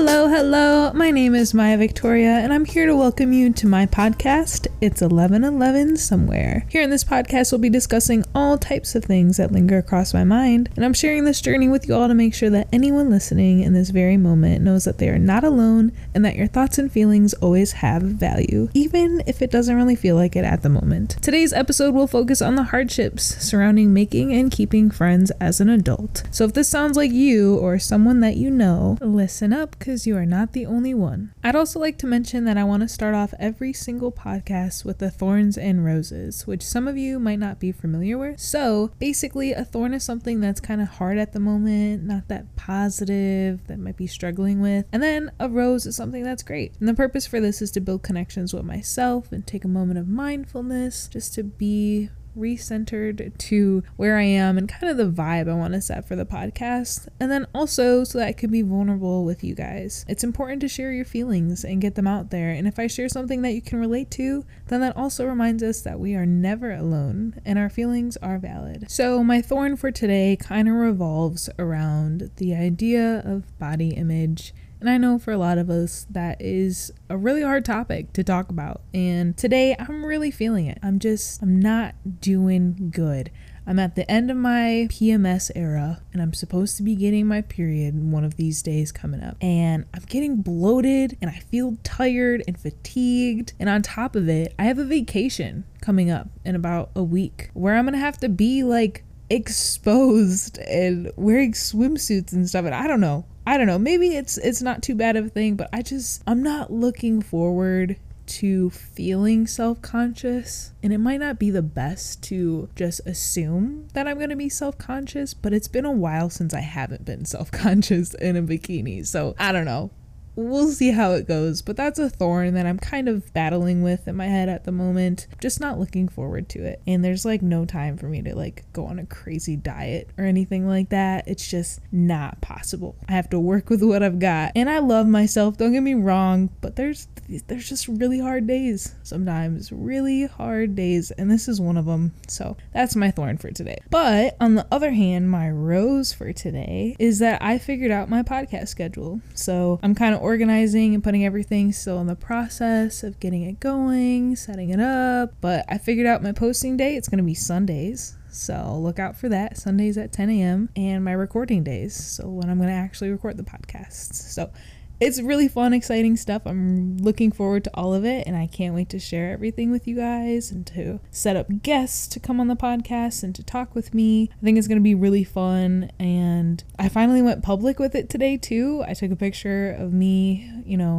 Hello, hello. My name is Maya Victoria, and I'm here to welcome you to my podcast, It's 1111 Somewhere. Here in this podcast, we'll be discussing all types of things that linger across my mind, and I'm sharing this journey with you all to make sure that anyone listening in this very moment knows that they are not alone and that your thoughts and feelings always have value, even if it doesn't really feel like it at the moment. Today's episode will focus on the hardships surrounding making and keeping friends as an adult. So if this sounds like you or someone that you know, listen up, because you are not the only one. I'd also like to mention that I want to start off every single podcast with the thorns and roses, which some of you might not be familiar with. So basically, a thorn is something that's kind of hard at the moment, not that positive, that might be struggling with. And then a rose is something that's great. And the purpose for this is to build connections with myself and take a moment of mindfulness just to be recentered to where I am and kind of the vibe I want to set for the podcast, and then also so that I could be vulnerable with you guys. It's important to share your feelings and get them out there, and if I share something that you can relate to, then that also reminds us that we are never alone and our feelings are valid. So my thorn for today kind of revolves around the idea of body image. And I know for a lot of us, that is a really hard topic to talk about. And today I'm really feeling it. I'm not doing good. I'm at the end of my PMS era, and I'm supposed to be getting my period one of these days coming up. And I'm getting bloated, and I feel tired and fatigued. And on top of it, I have a vacation coming up in about a week where I'm gonna have to be like exposed and wearing swimsuits and stuff. And I don't know, maybe it's not too bad of a thing, but I'm not looking forward to feeling self-conscious. And it might not be the best to just assume that I'm gonna be self-conscious, but it's been a while since I haven't been self-conscious in a bikini. So I don't know. We'll see how it goes, but that's a thorn that I'm kind of battling with in my head at the moment. Just not looking forward to it. And there's like no time for me to like go on a crazy diet or anything like that. It's just not possible. I have to work with what I've got, and I love myself, don't get me wrong, but there's just really hard days sometimes, really hard days, and this is one of them. So that's my thorn for today. But on the other hand, my rose for today is that I figured out my podcast schedule. So I'm kind of organizing and putting everything still in the process of getting it going, setting it up, but I figured out my posting day. It's going to be Sundays. So look out for that, Sundays at 10 a.m. and my recording days. So when I'm going to actually record the podcast. So it's really fun, exciting stuff. I'm looking forward to all of it, and I can't wait to share everything with you guys and to set up guests to come on the podcast and to talk with me. I think it's going to be really fun, and I finally went public with it today too. I took a picture of me,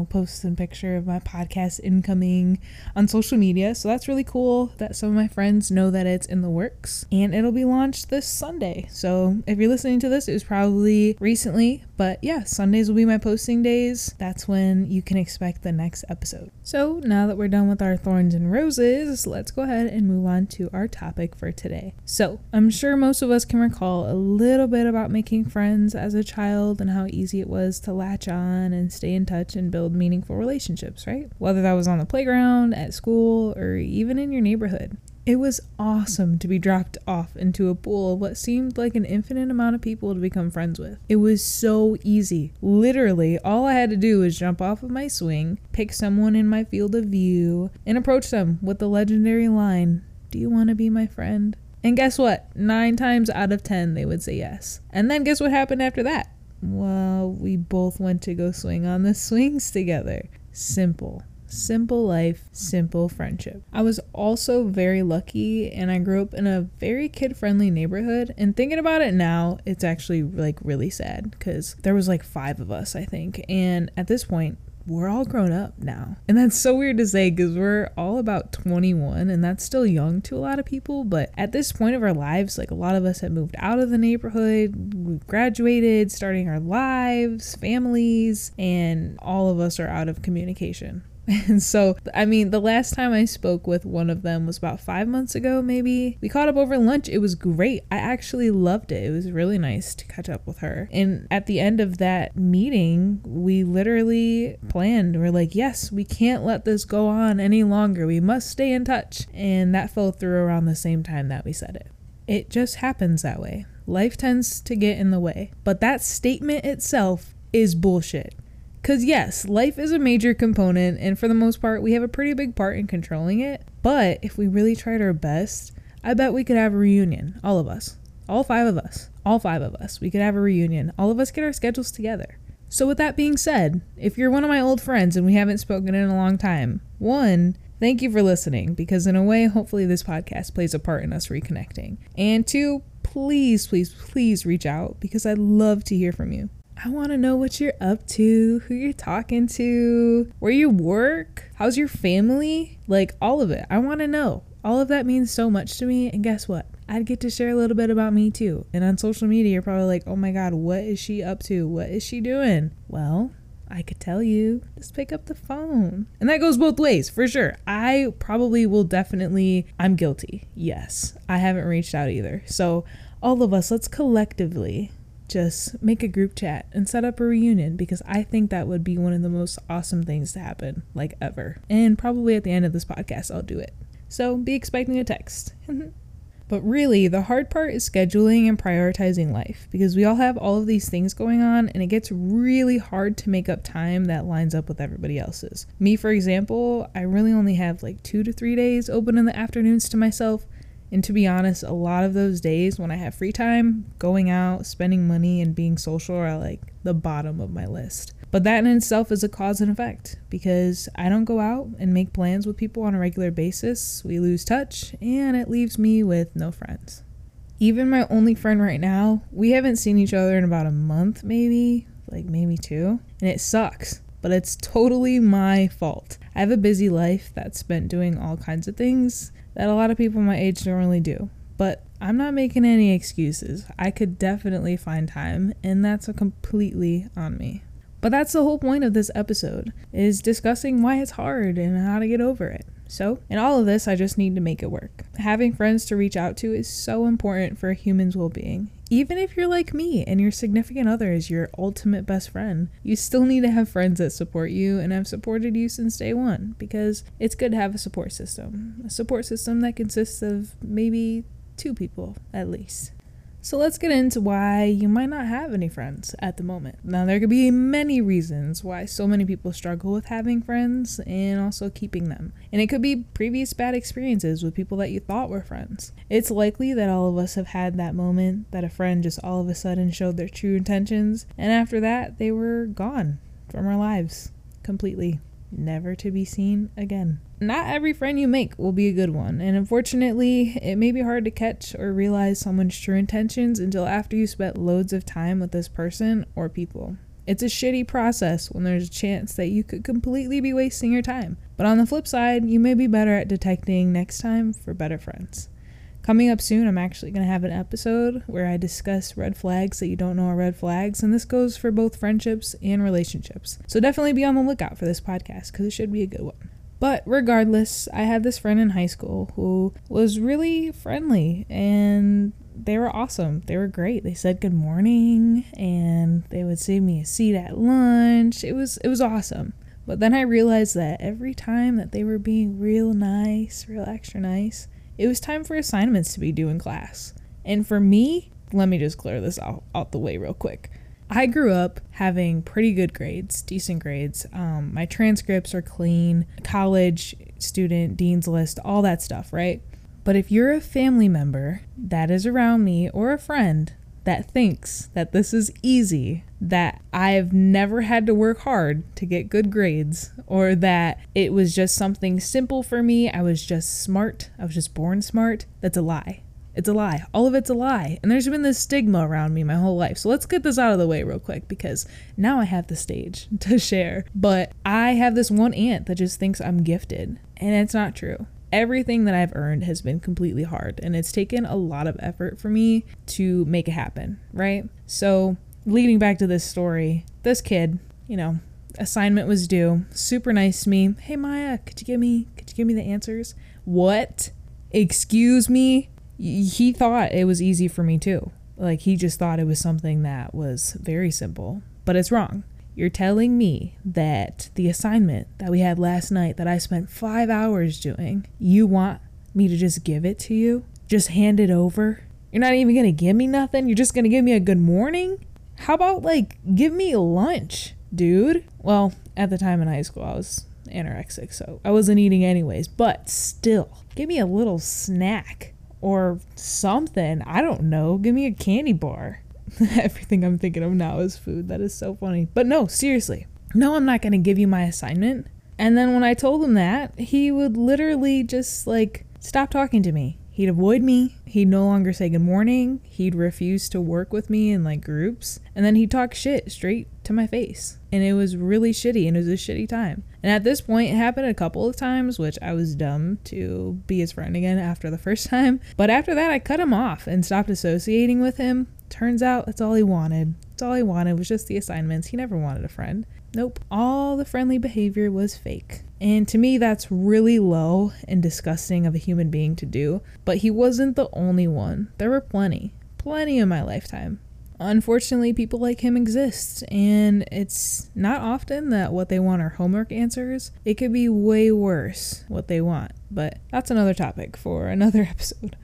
posted a picture of my podcast incoming on social media. So that's really cool that some of my friends know that it's in the works, and it'll be launched this Sunday. So if you're listening to this, it was probably recently, but yeah, Sundays will be my posting days. That's when you can expect the next episode. So now that we're done with our thorns and roses, let's go ahead and move on to our topic for today. So I'm sure most of us can recall a little bit about making friends as a child and how easy it was to latch on and stay in touch and build meaningful relationships, right? Whether that was on the playground, at school, or even in your neighborhood. It was awesome to be dropped off into a pool of what seemed like an infinite amount of people to become friends with. It was so easy. Literally, all I had to do was jump off of my swing, pick someone in my field of view, and approach them with the legendary line, "Do you want to be my friend?" And guess what? 9 times out of 10, they would say yes. And then guess what happened after that? Well, we both went to go swing on the swings together. Simple. Simple life, simple friendship. I was also very lucky, and I grew up in a very kid-friendly neighborhood. And thinking about it now, it's actually like really sad because there was like 5 of us, I think. And at this point, we're all grown up now. And that's so weird to say because we're all about 21, and that's still young to a lot of people. But at this point of our lives, like a lot of us have moved out of the neighborhood, we've graduated, starting our lives, families, and all of us are out of communication. And so, the last time I spoke with one of them was about 5 months ago, maybe. We caught up over lunch. It was great. I actually loved it. It was really nice to catch up with her. And at the end of that meeting, we literally planned. We're like, yes, we can't let this go on any longer. We must stay in touch. And that fell through around the same time that we said it. It just happens that way. Life tends to get in the way. But that statement itself is bullshit. Because yes, life is a major component, and for the most part, we have a pretty big part in controlling it. But if we really tried our best, I bet we could have a reunion, all of us. All five of us. We could have a reunion. All of us get our schedules together. So with that being said, if you're one of my old friends and we haven't spoken in a long time, one, thank you for listening, because in a way, hopefully this podcast plays a part in us reconnecting. And two, please, please, please reach out, because I'd love to hear from you. I want to know what you're up to, who you're talking to, where you work, how's your family, like all of it. I want to know. All of that means so much to me, and guess what? I'd get to share a little bit about me too. And on social media, you're probably like, oh my God, what is she up to? What is she doing? Well, I could tell you, just pick up the phone. And that goes both ways, for sure. I probably will definitely, I'm guilty. Yes, I haven't reached out either. So all of us, let's collectively just make a group chat and set up a reunion, because I think that would be one of the most awesome things to happen, like ever. And probably at the end of this podcast, I'll do it. So be expecting a text. But really, the hard part is scheduling and prioritizing life, because we all have all of these things going on, and it gets really hard to make up time that lines up with everybody else's. Me, for example, I really only have like 2 to 3 days open in the afternoons to myself. And to be honest, a lot of those days when I have free time, going out, spending money, and being social are like the bottom of my list. But that in itself is a cause and effect, because I don't go out and make plans with people on a regular basis. We lose touch, and it leaves me with no friends. Even my only friend right now, we haven't seen each other in about a month, maybe two, and it sucks, but it's totally my fault. I have a busy life that's spent doing all kinds of things that a lot of people my age don't really do, but I'm not making any excuses. I could definitely find time, and that's completely on me. But that's the whole point of this episode, is discussing why it's hard and how to get over it. So in all of this, I just need to make it work. Having friends to reach out to is so important for a human's well-being. Even if you're like me and your significant other is your ultimate best friend, you still need to have friends that support you and have supported you since day one, because it's good to have a support system that consists of maybe 2 people at least. So let's get into why you might not have any friends at the moment. Now, there could be many reasons why so many people struggle with having friends and also keeping them. And it could be previous bad experiences with people that you thought were friends. It's likely that all of us have had that moment that a friend just all of a sudden showed their true intentions, and after that, they were gone from our lives completely, never to be seen again. Not every friend you make will be a good one, and unfortunately, it may be hard to catch or realize someone's true intentions until after you spent loads of time with this person or people. It's a shitty process when there's a chance that you could completely be wasting your time. But on the flip side, you may be better at detecting next time for better friends. Coming up soon, I'm actually going to have an episode where I discuss red flags that you don't know are red flags, and this goes for both friendships and relationships. So definitely be on the lookout for this podcast, because it should be a good one. But regardless, I had this friend in high school who was really friendly, and they were awesome. They were great. They said good morning, and they would save me a seat at lunch. It was awesome. But then I realized that every time that they were being real nice, real extra nice, it was time for assignments to be due in class. And for me, let me just clear this out the way real quick. I grew up having pretty good grades, decent grades. My transcripts are clean, college student, dean's list, all that stuff, right? But if you're a family member that is around me or a friend that thinks that this is easy, that I've never had to work hard to get good grades, or that it was just something simple for me, I was just smart, I was just born smart, that's a lie. It's a lie. All of it's a lie. And there's been this stigma around me my whole life. So let's get this out of the way real quick, because now I have the stage to share. But I have this one aunt that just thinks I'm gifted, and it's not true. Everything that I've earned has been completely hard, and it's taken a lot of effort for me to make it happen, right? So leading back to this story, this kid, assignment was due, super nice to me. Hey, Maya, could you give me the answers? What? Excuse me? He thought it was easy for me too. Like, he just thought it was something that was very simple, but it's wrong. You're telling me that the assignment that we had last night that I spent 5 hours doing, you want me to just give it to you? Just hand it over? You're not even going to give me nothing? You're just going to give me a good morning? How about give me lunch? dude. Well, at the time in high school, I was anorexic, so I wasn't eating anyways. But still, give me a little snack or something. I don't know. Give me a candy bar. Everything I'm thinking of now is food. That is so funny. But no, seriously. No, I'm not going to give you my assignment. And then when I told him that, he would literally just like stop talking to me. He'd avoid me. He'd no longer say good morning. He'd refuse to work with me in like groups. And then he'd talk shit straight to my face. And it was really shitty, and it was a shitty time. And at this point, it happened a couple of times, which I was dumb to be his friend again after the first time. But after that, I cut him off and stopped associating with him. Turns out that's all he wanted. That's all he wanted was just the assignments. He never wanted a friend. Nope. All the friendly behavior was fake. And to me, that's really low and disgusting of a human being to do. But he wasn't the only one. There were plenty in my lifetime. Unfortunately, people like him exist, and it's not often that what they want are homework answers. It could be way worse what they want, but that's another topic for another episode.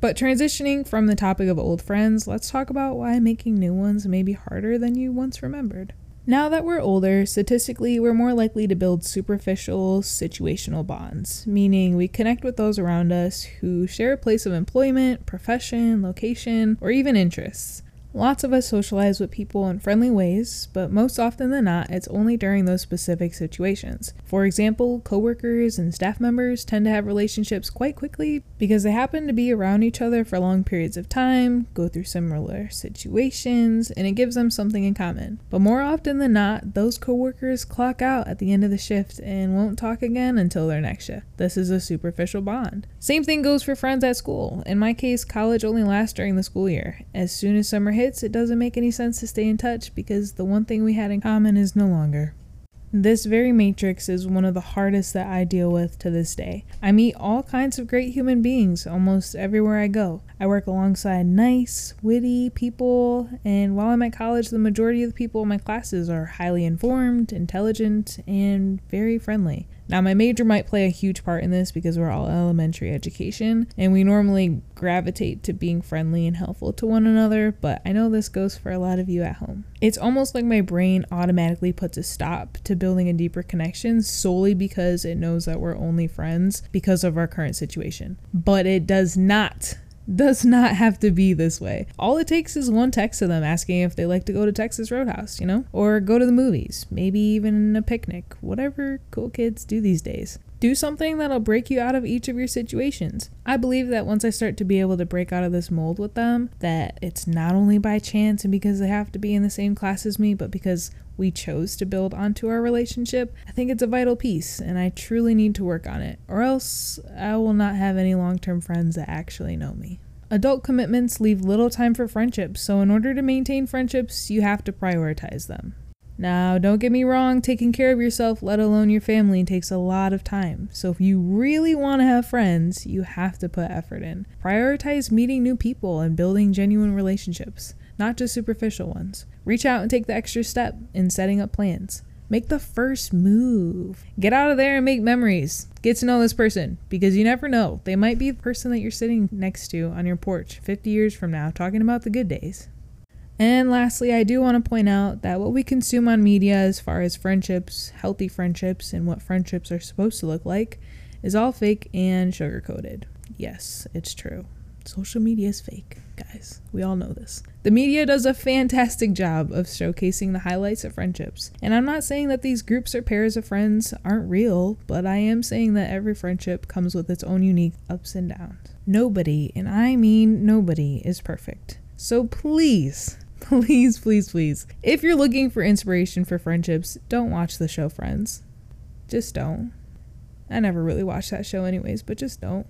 But transitioning from the topic of old friends, let's talk about why making new ones may be harder than you once remembered. Now that we're older, statistically, we're more likely to build superficial, situational bonds, meaning we connect with those around us who share a place of employment, profession, location, or even interests. Lots of us socialize with people in friendly ways, but most often than not, it's only during those specific situations. For example, coworkers and staff members tend to have relationships quite quickly because they happen to be around each other for long periods of time, go through similar situations, and it gives them something in common. But more often than not, those coworkers clock out at the end of the shift and won't talk again until their next shift. This is a superficial bond. Same thing goes for friends at school. In my case, college only lasts during the school year. As soon as summer hits, it doesn't make any sense to stay in touch because the one thing we had in common is no longer. This very matrix is one of the hardest that I deal with to this day. I meet all kinds of great human beings almost everywhere I go. I work alongside nice, witty people, and while I'm at college, the majority of the people in my classes are highly informed, intelligent, and very friendly. Now, my major might play a huge part in this because we're all elementary education, and we normally gravitate to being friendly and helpful to one another, but I know this goes for a lot of you at home. It's almost like my brain automatically puts a stop to building a deeper connection solely because it knows that we're only friends because of our current situation. But it does not have to be this way. All it takes is one text to them asking if they like to go to Texas Roadhouse, or go to the movies, maybe even a picnic, whatever cool kids do these days. Do something that'll break you out of each of your situations. I believe that once I start to be able to break out of this mold with them, that it's not only by chance and because they have to be in the same class as me, but because we chose to build onto our relationship, I think it's a vital piece, and I truly need to work on it, or else I will not have any long-term friends that actually know me. Adult commitments leave little time for friendships, so in order to maintain friendships, you have to prioritize them. Now, don't get me wrong, taking care of yourself, let alone your family, takes a lot of time. So if you really want to have friends, you have to put effort in. Prioritize meeting new people and building genuine relationships, not just superficial ones. Reach out and take the extra step in setting up plans. Make the first move. Get out of there and make memories. Get to know this person, because you never know. They might be the person that you're sitting next to on your porch 50 years from now talking about the good days. And lastly, I do want to point out that what we consume on media as far as friendships, healthy friendships, and what friendships are supposed to look like is all fake and sugar-coated. Yes, it's true. Social media is fake, guys. We all know this. The media does a fantastic job of showcasing the highlights of friendships. And I'm not saying that these groups or pairs of friends aren't real, but I am saying that every friendship comes with its own unique ups and downs. Nobody, and I mean nobody, is perfect. So please... please, please, please. If you're looking for inspiration for friendships, don't watch the show Friends. Just don't. I never really watched that show anyways, but just don't.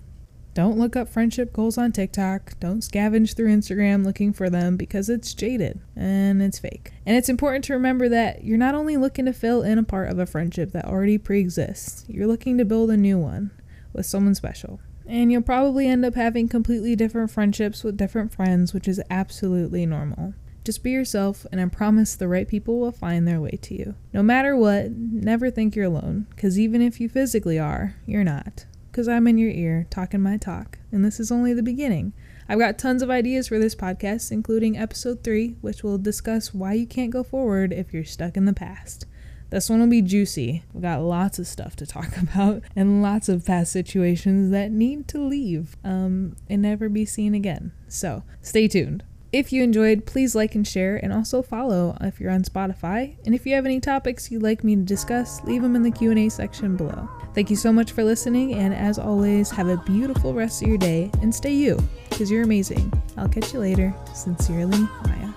Don't look up friendship goals on TikTok. Don't scavenge through Instagram looking for them because it's jaded and it's fake. And it's important to remember that you're not only looking to fill in a part of a friendship that already pre-exists, you're looking to build a new one with someone special. And you'll probably end up having completely different friendships with different friends, which is absolutely normal. Just be yourself, and I promise the right people will find their way to you. No matter what, never think you're alone, because even if you physically are, you're not. Because I'm in your ear, talking my talk, and this is only the beginning. I've got tons of ideas for this podcast, including episode 3, which will discuss why you can't go forward if you're stuck in the past. This one will be juicy. We've got lots of stuff to talk about and lots of past situations that need to leave and never be seen again. So stay tuned. If you enjoyed, please like and share, and also follow if you're on Spotify. And if you have any topics you'd like me to discuss, leave them in the Q&A section below. Thank you so much for listening, and as always, have a beautiful rest of your day and stay you, because you're amazing. I'll catch you later. Sincerely, Maya.